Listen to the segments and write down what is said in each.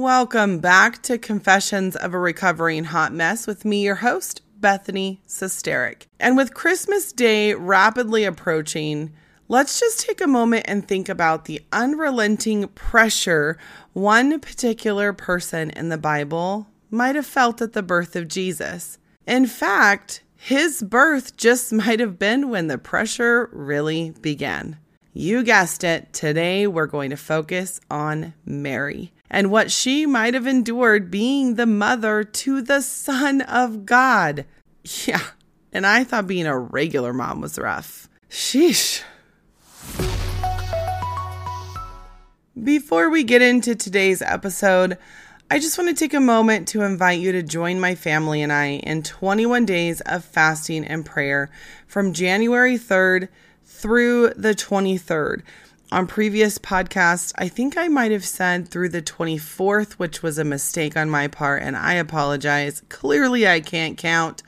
Welcome back to Confessions of a Recovering Hot Mess with me, your host, Bethany Sesterick. And with Christmas Day rapidly approaching, let's just take a moment and think about the unrelenting pressure one particular person in the Bible might have felt at the birth of Jesus. In fact, his birth just might have been when the pressure really began. You guessed it, today we're going to focus on Mary and what she might have endured being the mother to the Son of God. Yeah, and I thought being a regular mom was rough. Sheesh. Before we get into today's episode, I just want to take a moment to invite you to join my family and I in 21 days of fasting and prayer from January 3rd through the 23rd. On previous podcasts, I think I might have said through the 24th, which was a mistake on my part, and I apologize. Clearly, I can't count,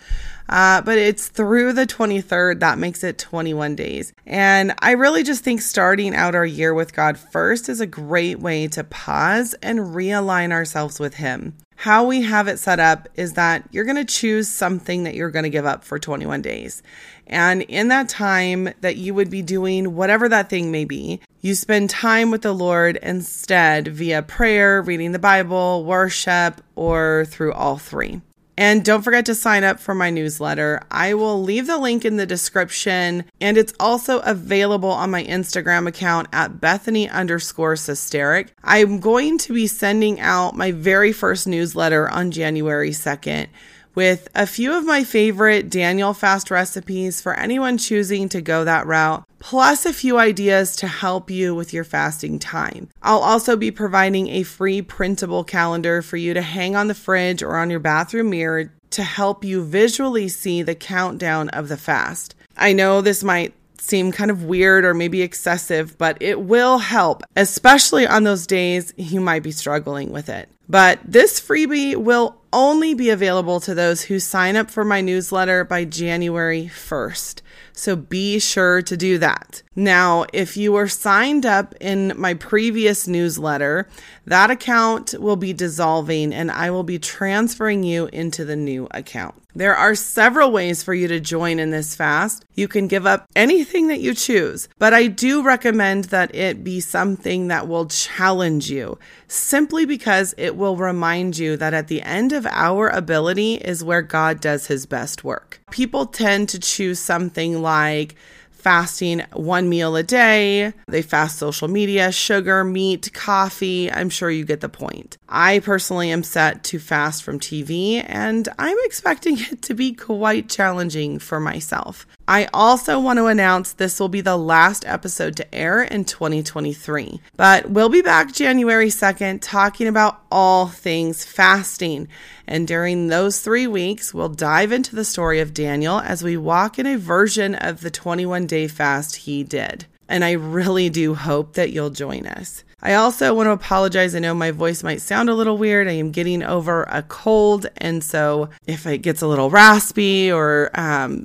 but it's through the 23rd. That makes it 21 days. And I really just think starting out our year with God first is a great way to pause and realign ourselves with Him. How we have it set up is that you're going to choose something that you're going to give up for 21 days. And in that time that you would be doing whatever that thing may be, you spend time with the Lord instead via prayer, reading the Bible, worship, or through all three. And don't forget to sign up for my newsletter. I will leave the link in the description, and it's also available on my Instagram account at Bethany_Sesterick. I'm going to be sending out my very first newsletter on January 2nd with a few of my favorite Daniel fast recipes for anyone choosing to go that route, plus a few ideas to help you with your fasting time. I'll also be providing a free printable calendar for you to hang on the fridge or on your bathroom mirror to help you visually see the countdown of the fast. I know this might seem kind of weird or maybe excessive, but it will help, especially on those days you might be struggling with it. But this freebie will only be available to those who sign up for my newsletter by January 1st. So be sure to do that. Now, if you were signed up in my previous newsletter, that account will be dissolving and I will be transferring you into the new account. There are several ways for you to join in this fast. You can give up anything that you choose, but I do recommend that it be something that will challenge you, simply because it will remind you that at the end of our ability is where God does His best work. People tend to choose something like fasting one meal a day. They fast social media, sugar, meat, coffee. I'm sure you get the point. I personally am set to fast from TV, and I'm expecting it to be quite challenging for myself. I also want to announce this will be the last episode to air in 2023, but we'll be back January 2nd talking about all things fasting. And during those 3 weeks, we'll dive into the story of Daniel as we walk in a version of the 21-day fast he did. And I really do hope that you'll join us. I also want to apologize. I know my voice might sound a little weird. I am getting over a cold. And so if it gets a little raspy or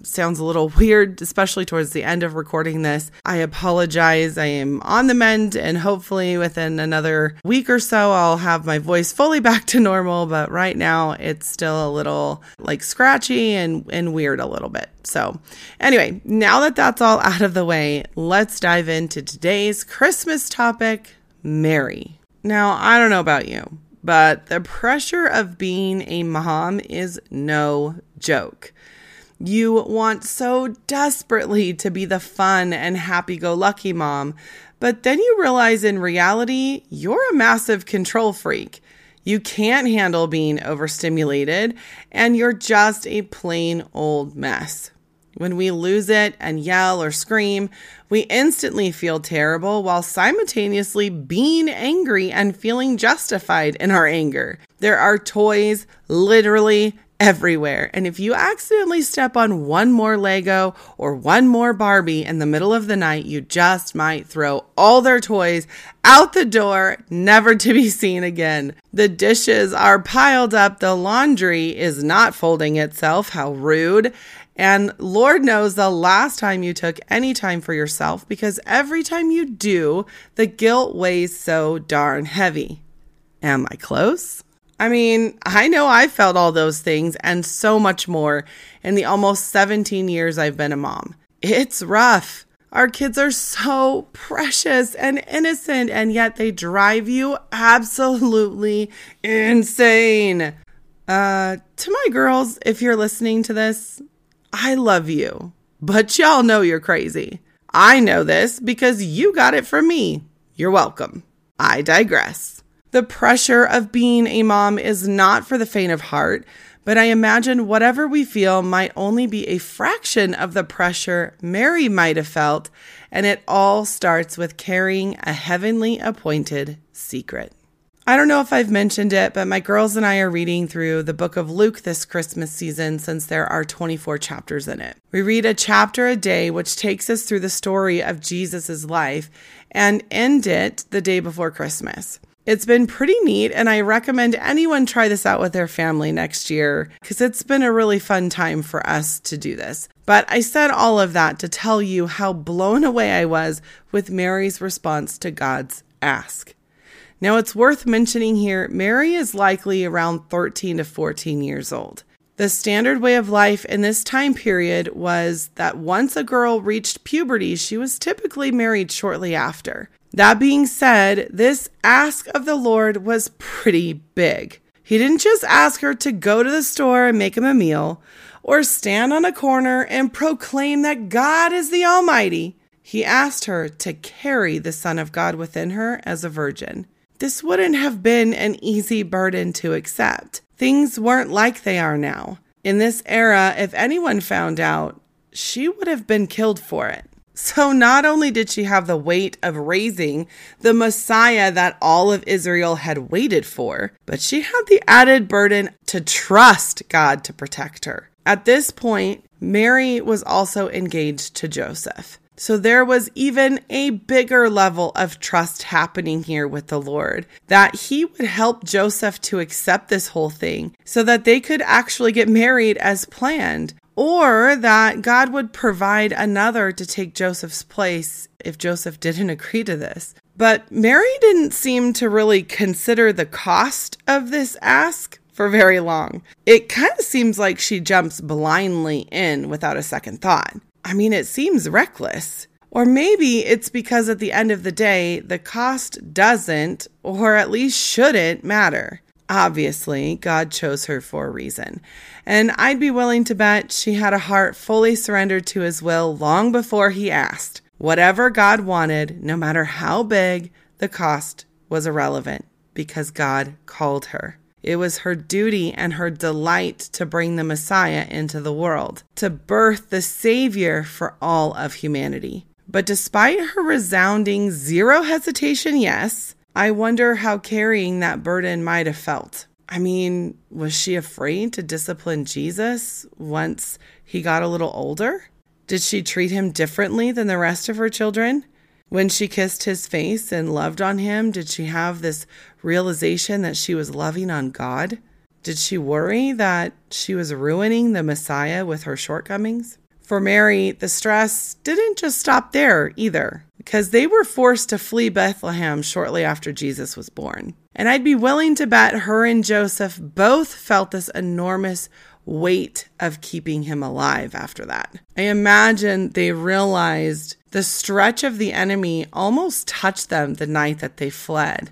sounds a little weird, especially towards the end of recording this, I apologize. I am on the mend and hopefully within another week or so, I'll have my voice fully back to normal. But right now it's still a little like scratchy and weird a little bit. So anyway, now that that's all out of the way, let's dive into today's Christmas topic, Mary. Now, I don't know about you, but the pressure of being a mom is no joke. You want so desperately to be the fun and happy-go-lucky mom, but then you realize in reality, you're a massive control freak. You can't handle being overstimulated, and you're just a plain old mess. When we lose it and yell or scream, we instantly feel terrible while simultaneously being angry and feeling justified in our anger. There are toys literally everywhere. And if you accidentally step on one more Lego or one more Barbie in the middle of the night, you just might throw all their toys out the door, never to be seen again. The dishes are piled up. The laundry is not folding itself. How rude. And Lord knows the last time you took any time for yourself, because every time you do, the guilt weighs so darn heavy. Am I close? I mean, I know I've felt all those things and so much more in the almost 17 years I've been a mom. It's rough. Our kids are so precious and innocent, and yet they drive you absolutely insane. To my girls, if you're listening to this, I love you, but y'all know you're crazy. I know this because you got it from me. You're welcome. I digress. The pressure of being a mom is not for the faint of heart, but I imagine whatever we feel might only be a fraction of the pressure Mary might have felt, and it all starts with carrying a heavenly appointed secret. I don't know if I've mentioned it, but my girls and I are reading through the book of Luke this Christmas season since there are 24 chapters in it. We read a chapter a day, which takes us through the story of Jesus's life and end it the day before Christmas. It's been pretty neat, and I recommend anyone try this out with their family next year because it's been a really fun time for us to do this. But I said all of that to tell you how blown away I was with Mary's response to God's ask. Now, it's worth mentioning here, Mary is likely around 13 to 14 years old. The standard way of life in this time period was that once a girl reached puberty, she was typically married shortly after. That being said, this ask of the Lord was pretty big. He didn't just ask her to go to the store and make him a meal, or stand on a corner and proclaim that God is the Almighty. He asked her to carry the Son of God within her as a virgin. This wouldn't have been an easy burden to accept. Things weren't like they are now. In this era, if anyone found out, she would have been killed for it. So not only did she have the weight of raising the Messiah that all of Israel had waited for, but she had the added burden to trust God to protect her. At this point, Mary was also engaged to Joseph. So there was even a bigger level of trust happening here with the Lord, that he would help Joseph to accept this whole thing so that they could actually get married as planned. Or that God would provide another to take Joseph's place if Joseph didn't agree to this. But Mary didn't seem to really consider the cost of this ask for very long. It kind of seems like she jumps blindly in without a second thought. I mean, it seems reckless. Or maybe it's because at the end of the day, the cost doesn't, or at least shouldn't, matter. Obviously, God chose her for a reason, and I'd be willing to bet she had a heart fully surrendered to his will long before he asked. Whatever God wanted, no matter how big, the cost was irrelevant because God called her. It was her duty and her delight to bring the Messiah into the world, to birth the Savior for all of humanity. But despite her resounding zero hesitation yes, I wonder how carrying that burden might have felt. I mean, was she afraid to discipline Jesus once he got a little older? Did she treat him differently than the rest of her children? When she kissed his face and loved on him, did she have this realization that she was loving on God? Did she worry that she was ruining the Messiah with her shortcomings? For Mary, the stress didn't just stop there either, because they were forced to flee Bethlehem shortly after Jesus was born. And I'd be willing to bet her and Joseph both felt this enormous weight of keeping him alive after that. I imagine they realized the stretch of the enemy almost touched them the night that they fled.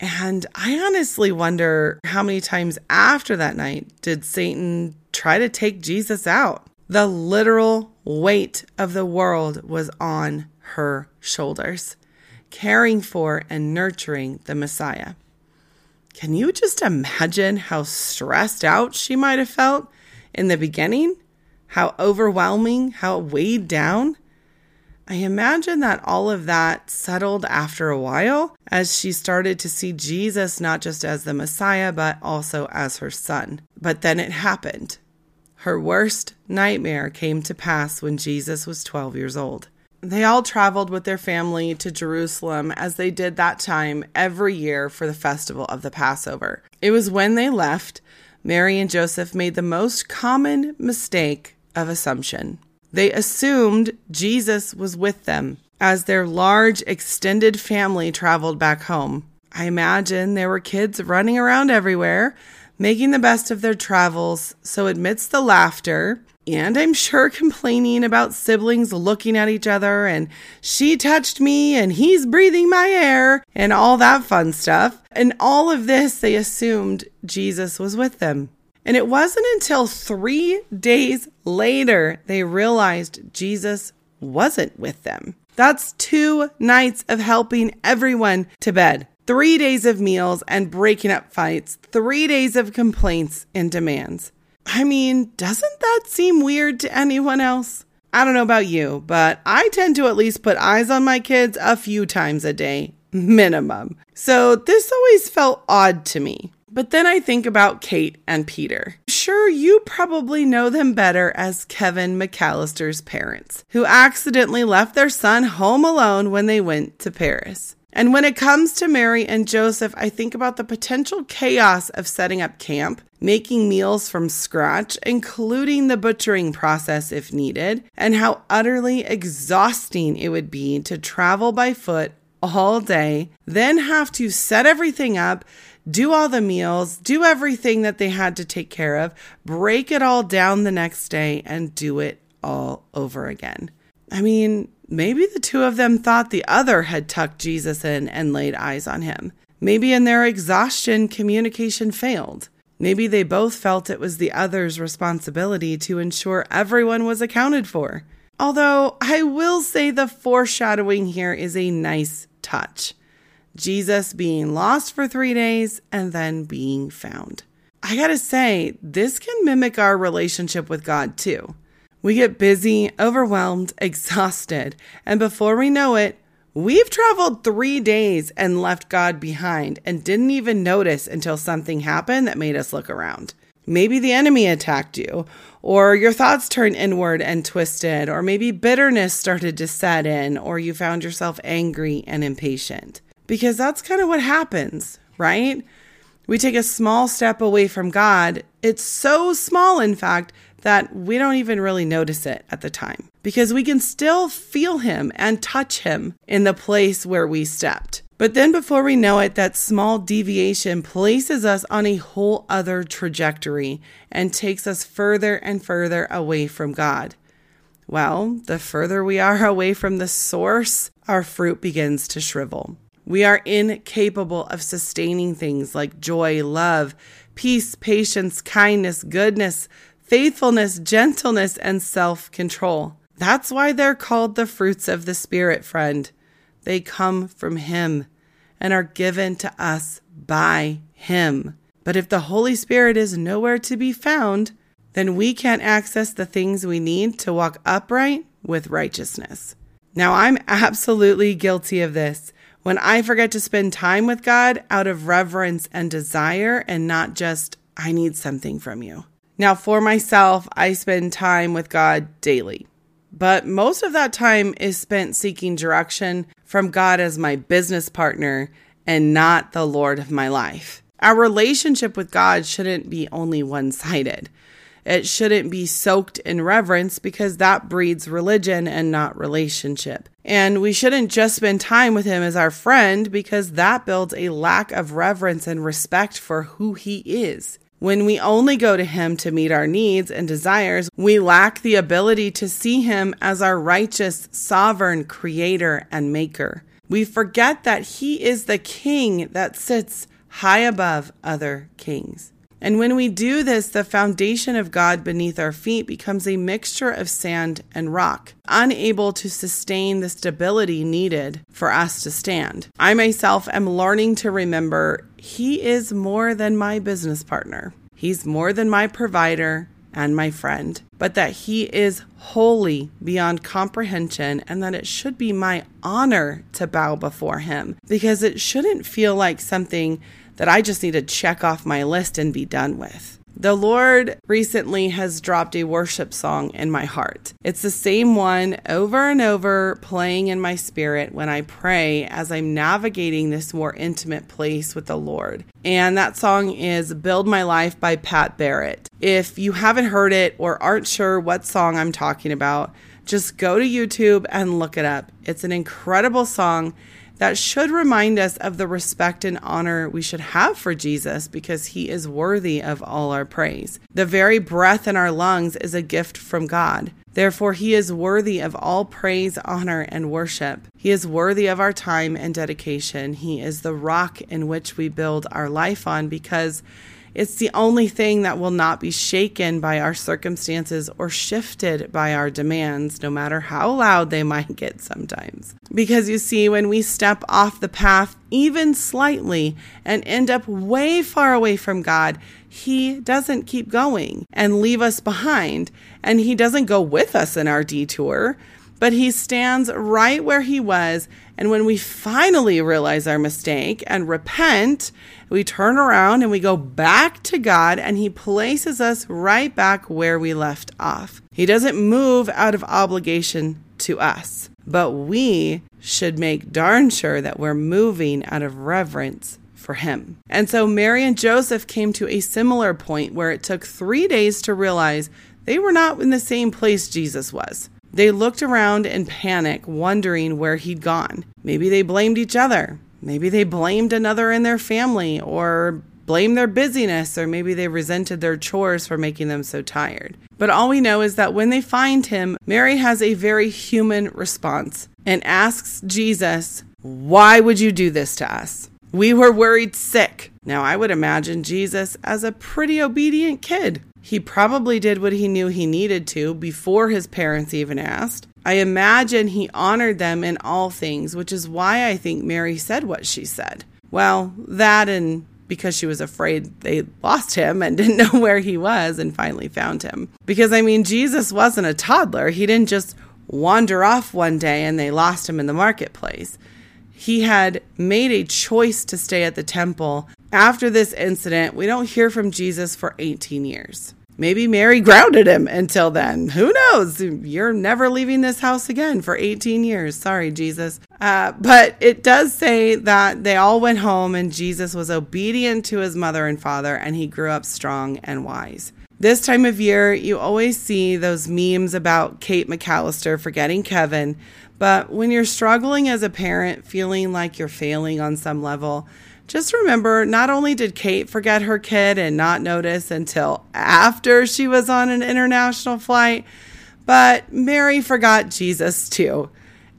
And I honestly wonder how many times after that night did Satan try to take Jesus out? The literal weight of the world was on her shoulders, caring for and nurturing the Messiah. Can you just imagine how stressed out she might have felt in the beginning? How overwhelming, how weighed down? I imagine that all of that settled after a while as she started to see Jesus not just as the Messiah, but also as her son. But then it happened. Her worst nightmare came to pass when Jesus was 12 years old. They all traveled with their family to Jerusalem as they did that time every year for the festival of the Passover. It was when they left, Mary and Joseph made the most common mistake of assumption. They assumed Jesus was with them as their large extended family traveled back home. I imagine there were kids running around everywhere, making the best of their travels, so amidst the laughter, and I'm sure complaining about siblings looking at each other and she touched me and he's breathing my air and all that fun stuff. And all of this, they assumed Jesus was with them. And it wasn't until 3 days later they realized Jesus wasn't with them. That's 2 nights of helping everyone to bed, 3 days of meals and breaking up fights, 3 days of complaints and demands. I mean, doesn't that seem weird to anyone else? I don't know about you, but I tend to at least put eyes on my kids a few times a day, minimum. So this always felt odd to me. But then I think about Kate and Peter. Sure, you probably know them better as Kevin McCallister's parents, who accidentally left their son home alone when they went to Paris. And when it comes to Mary and Joseph, I think about the potential chaos of setting up camp, making meals from scratch, including the butchering process if needed, and how utterly exhausting it would be to travel by foot all day, then have to set everything up, do all the meals, do everything that they had to take care of, break it all down the next day, and do it all over again. I mean, maybe the two of them thought the other had tucked Jesus in and laid eyes on him. Maybe in their exhaustion, communication failed. Maybe they both felt it was the other's responsibility to ensure everyone was accounted for. Although I will say the foreshadowing here is a nice touch. Jesus being lost for 3 days and then being found. I gotta say, this can mimic our relationship with God too. We get busy, overwhelmed, exhausted, and before we know it, we've traveled 3 days and left God behind and didn't even notice until something happened that made us look around. Maybe the enemy attacked you, or your thoughts turned inward and twisted, or maybe bitterness started to set in, or you found yourself angry and impatient. Because that's kind of what happens, right? We take a small step away from God. It's so small, in fact, that we don't even really notice it at the time because we can still feel him and touch him in the place where we stepped. But then before we know it, that small deviation places us on a whole other trajectory and takes us further and further away from God. Well, the further we are away from the source, our fruit begins to shrivel. We are incapable of sustaining things like joy, love, peace, patience, kindness, goodness, faithfulness, gentleness, and self-control. That's why they're called the fruits of the Spirit, friend. They come from Him and are given to us by Him. But if the Holy Spirit is nowhere to be found, then we can't access the things we need to walk upright with righteousness. Now, I'm absolutely guilty of this. When I forget to spend time with God out of reverence and desire and not just, I need something from you. Now, for myself, I spend time with God daily, but most of that time is spent seeking direction from God as my business partner and not the Lord of my life. Our relationship with God shouldn't be only one-sided. It shouldn't be soaked in reverence because that breeds religion and not relationship. And we shouldn't just spend time with him as our friend because that builds a lack of reverence and respect for who he is. When we only go to him to meet our needs and desires, we lack the ability to see him as our righteous, sovereign creator and maker. We forget that he is the king that sits high above other kings. And when we do this, the foundation of God beneath our feet becomes a mixture of sand and rock, unable to sustain the stability needed for us to stand. I myself am learning to remember he is more than my business partner. He's more than my provider and my friend, but that he is holy beyond comprehension and that it should be my honor to bow before him because it shouldn't feel like something that I just need to check off my list and be done with. The Lord recently has dropped a worship song in my heart. It's the same one over and over playing in my spirit when I pray as I'm navigating this more intimate place with the Lord. And that song is Build My Life by Pat Barrett. If you haven't heard it or aren't sure what song I'm talking about, just go to YouTube and look it up. It's an incredible song that should remind us of the respect and honor we should have for Jesus, because he is worthy of all our praise. The very breath in our lungs is a gift from God. Therefore, he is worthy of all praise, honor, and worship. He is worthy of our time and dedication. He is the rock in which we build our life on, because it's the only thing that will not be shaken by our circumstances or shifted by our demands, no matter how loud they might get sometimes. Because you see, when we step off the path, even slightly, and end up way far away from God, he doesn't keep going and leave us behind. And he doesn't go with us in our detour, but he stands right where he was. And when we finally realize our mistake and repent, we turn around and we go back to God, and he places us right back where we left off. He doesn't move out of obligation to us, but we should make darn sure that we're moving out of reverence for him. And so Mary and Joseph came to a similar point where it took 3 days to realize they were not in the same place Jesus was. They looked around in panic, wondering where he'd gone. Maybe they blamed each other. Maybe they blamed another in their family, or blamed their busyness, or maybe they resented their chores for making them so tired. But all we know is that when they find him, Mary has a very human response and asks Jesus, "Why would you do this to us? We were worried sick." Now, I would imagine Jesus as a pretty obedient kid. He probably did what he knew he needed to before his parents even asked. I imagine he honored them in all things, which is why I think Mary said what she said. Well, that, and because she was afraid they lost him and didn't know where he was and finally found him. Because, I mean, Jesus wasn't a toddler. He didn't just wander off one day and they lost him in the marketplace. He had made a choice to stay at the temple. After this incident, we don't hear from Jesus for 18 years. Maybe Mary grounded him until then. Who knows? You're never leaving this house again for 18 years. Sorry, Jesus. But it does say that they all went home, and Jesus was obedient to his mother and father, and he grew up strong and wise. This time of year, you always see those memes about Kate McCallister forgetting Kevin. But when you're struggling as a parent, feeling like you're failing on some level, just remember, not only did Kate forget her kid and not notice until after she was on an international flight, but Mary forgot Jesus too,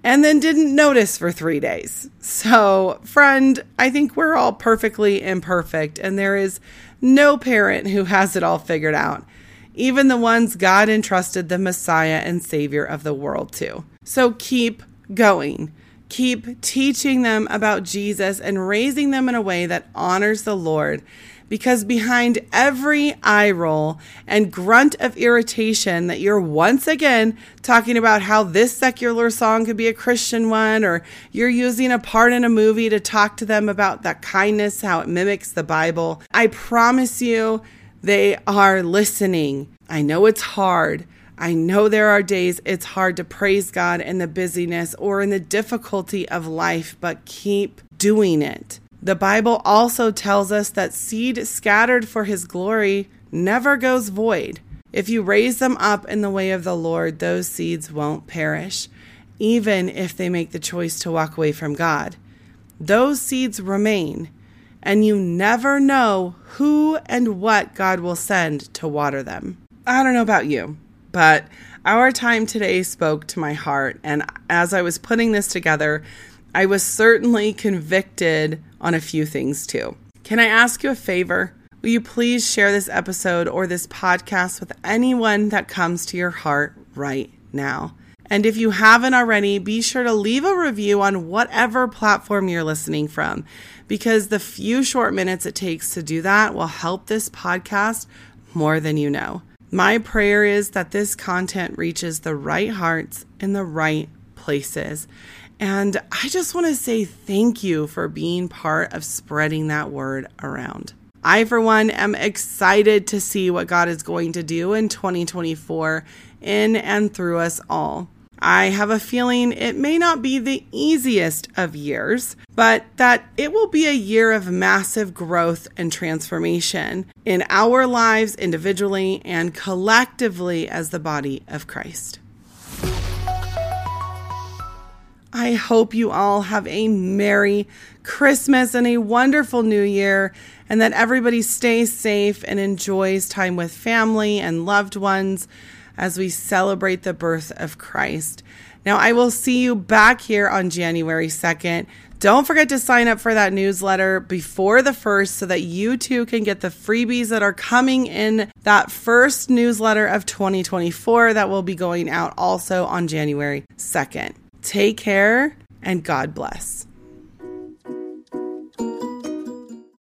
and then didn't notice for 3 days. So, friend, I think we're all perfectly imperfect, and there is no parent who has it all figured out, even the ones God entrusted the Messiah and Savior of the world to. So keep going. Keep teaching them about Jesus and raising them in a way that honors the Lord, because behind every eye roll and grunt of irritation that you're once again talking about how this secular song could be a Christian one, or you're using a part in a movie to talk to them about that kindness, how it mimics the Bible, I promise you they are listening. I know it's hard. I know there are days it's hard to praise God in the busyness or in the difficulty of life, but keep doing it. The Bible also tells us that seed scattered for his glory never goes void. If you raise them up in the way of the Lord, those seeds won't perish, even if they make the choice to walk away from God. Those seeds remain, and you never know who and what God will send to water them. I don't know about you, but our time today spoke to my heart, and as I was putting this together, I was certainly convicted on a few things too. Can I ask you a favor? Will you please share this episode or this podcast with anyone that comes to your heart right now? And if you haven't already, be sure to leave a review on whatever platform you're listening from, because the few short minutes it takes to do that will help this podcast more than you know. My prayer is that this content reaches the right hearts in the right places. And I just want to say thank you for being part of spreading that word around. I, for one, am excited to see what God is going to do in 2024 in and through us all. I have a feeling it may not be the easiest of years, but that it will be a year of massive growth and transformation in our lives individually and collectively as the body of Christ. I hope you all have a Merry Christmas and a wonderful New Year, and that everybody stays safe and enjoys time with family and loved ones as we celebrate the birth of Christ. Now, I will see you back here on January 2nd. Don't forget to sign up for that newsletter before the 1st so that you too can get the freebies that are coming in that first newsletter of 2024 that will be going out also on January 2nd. Take care and God bless.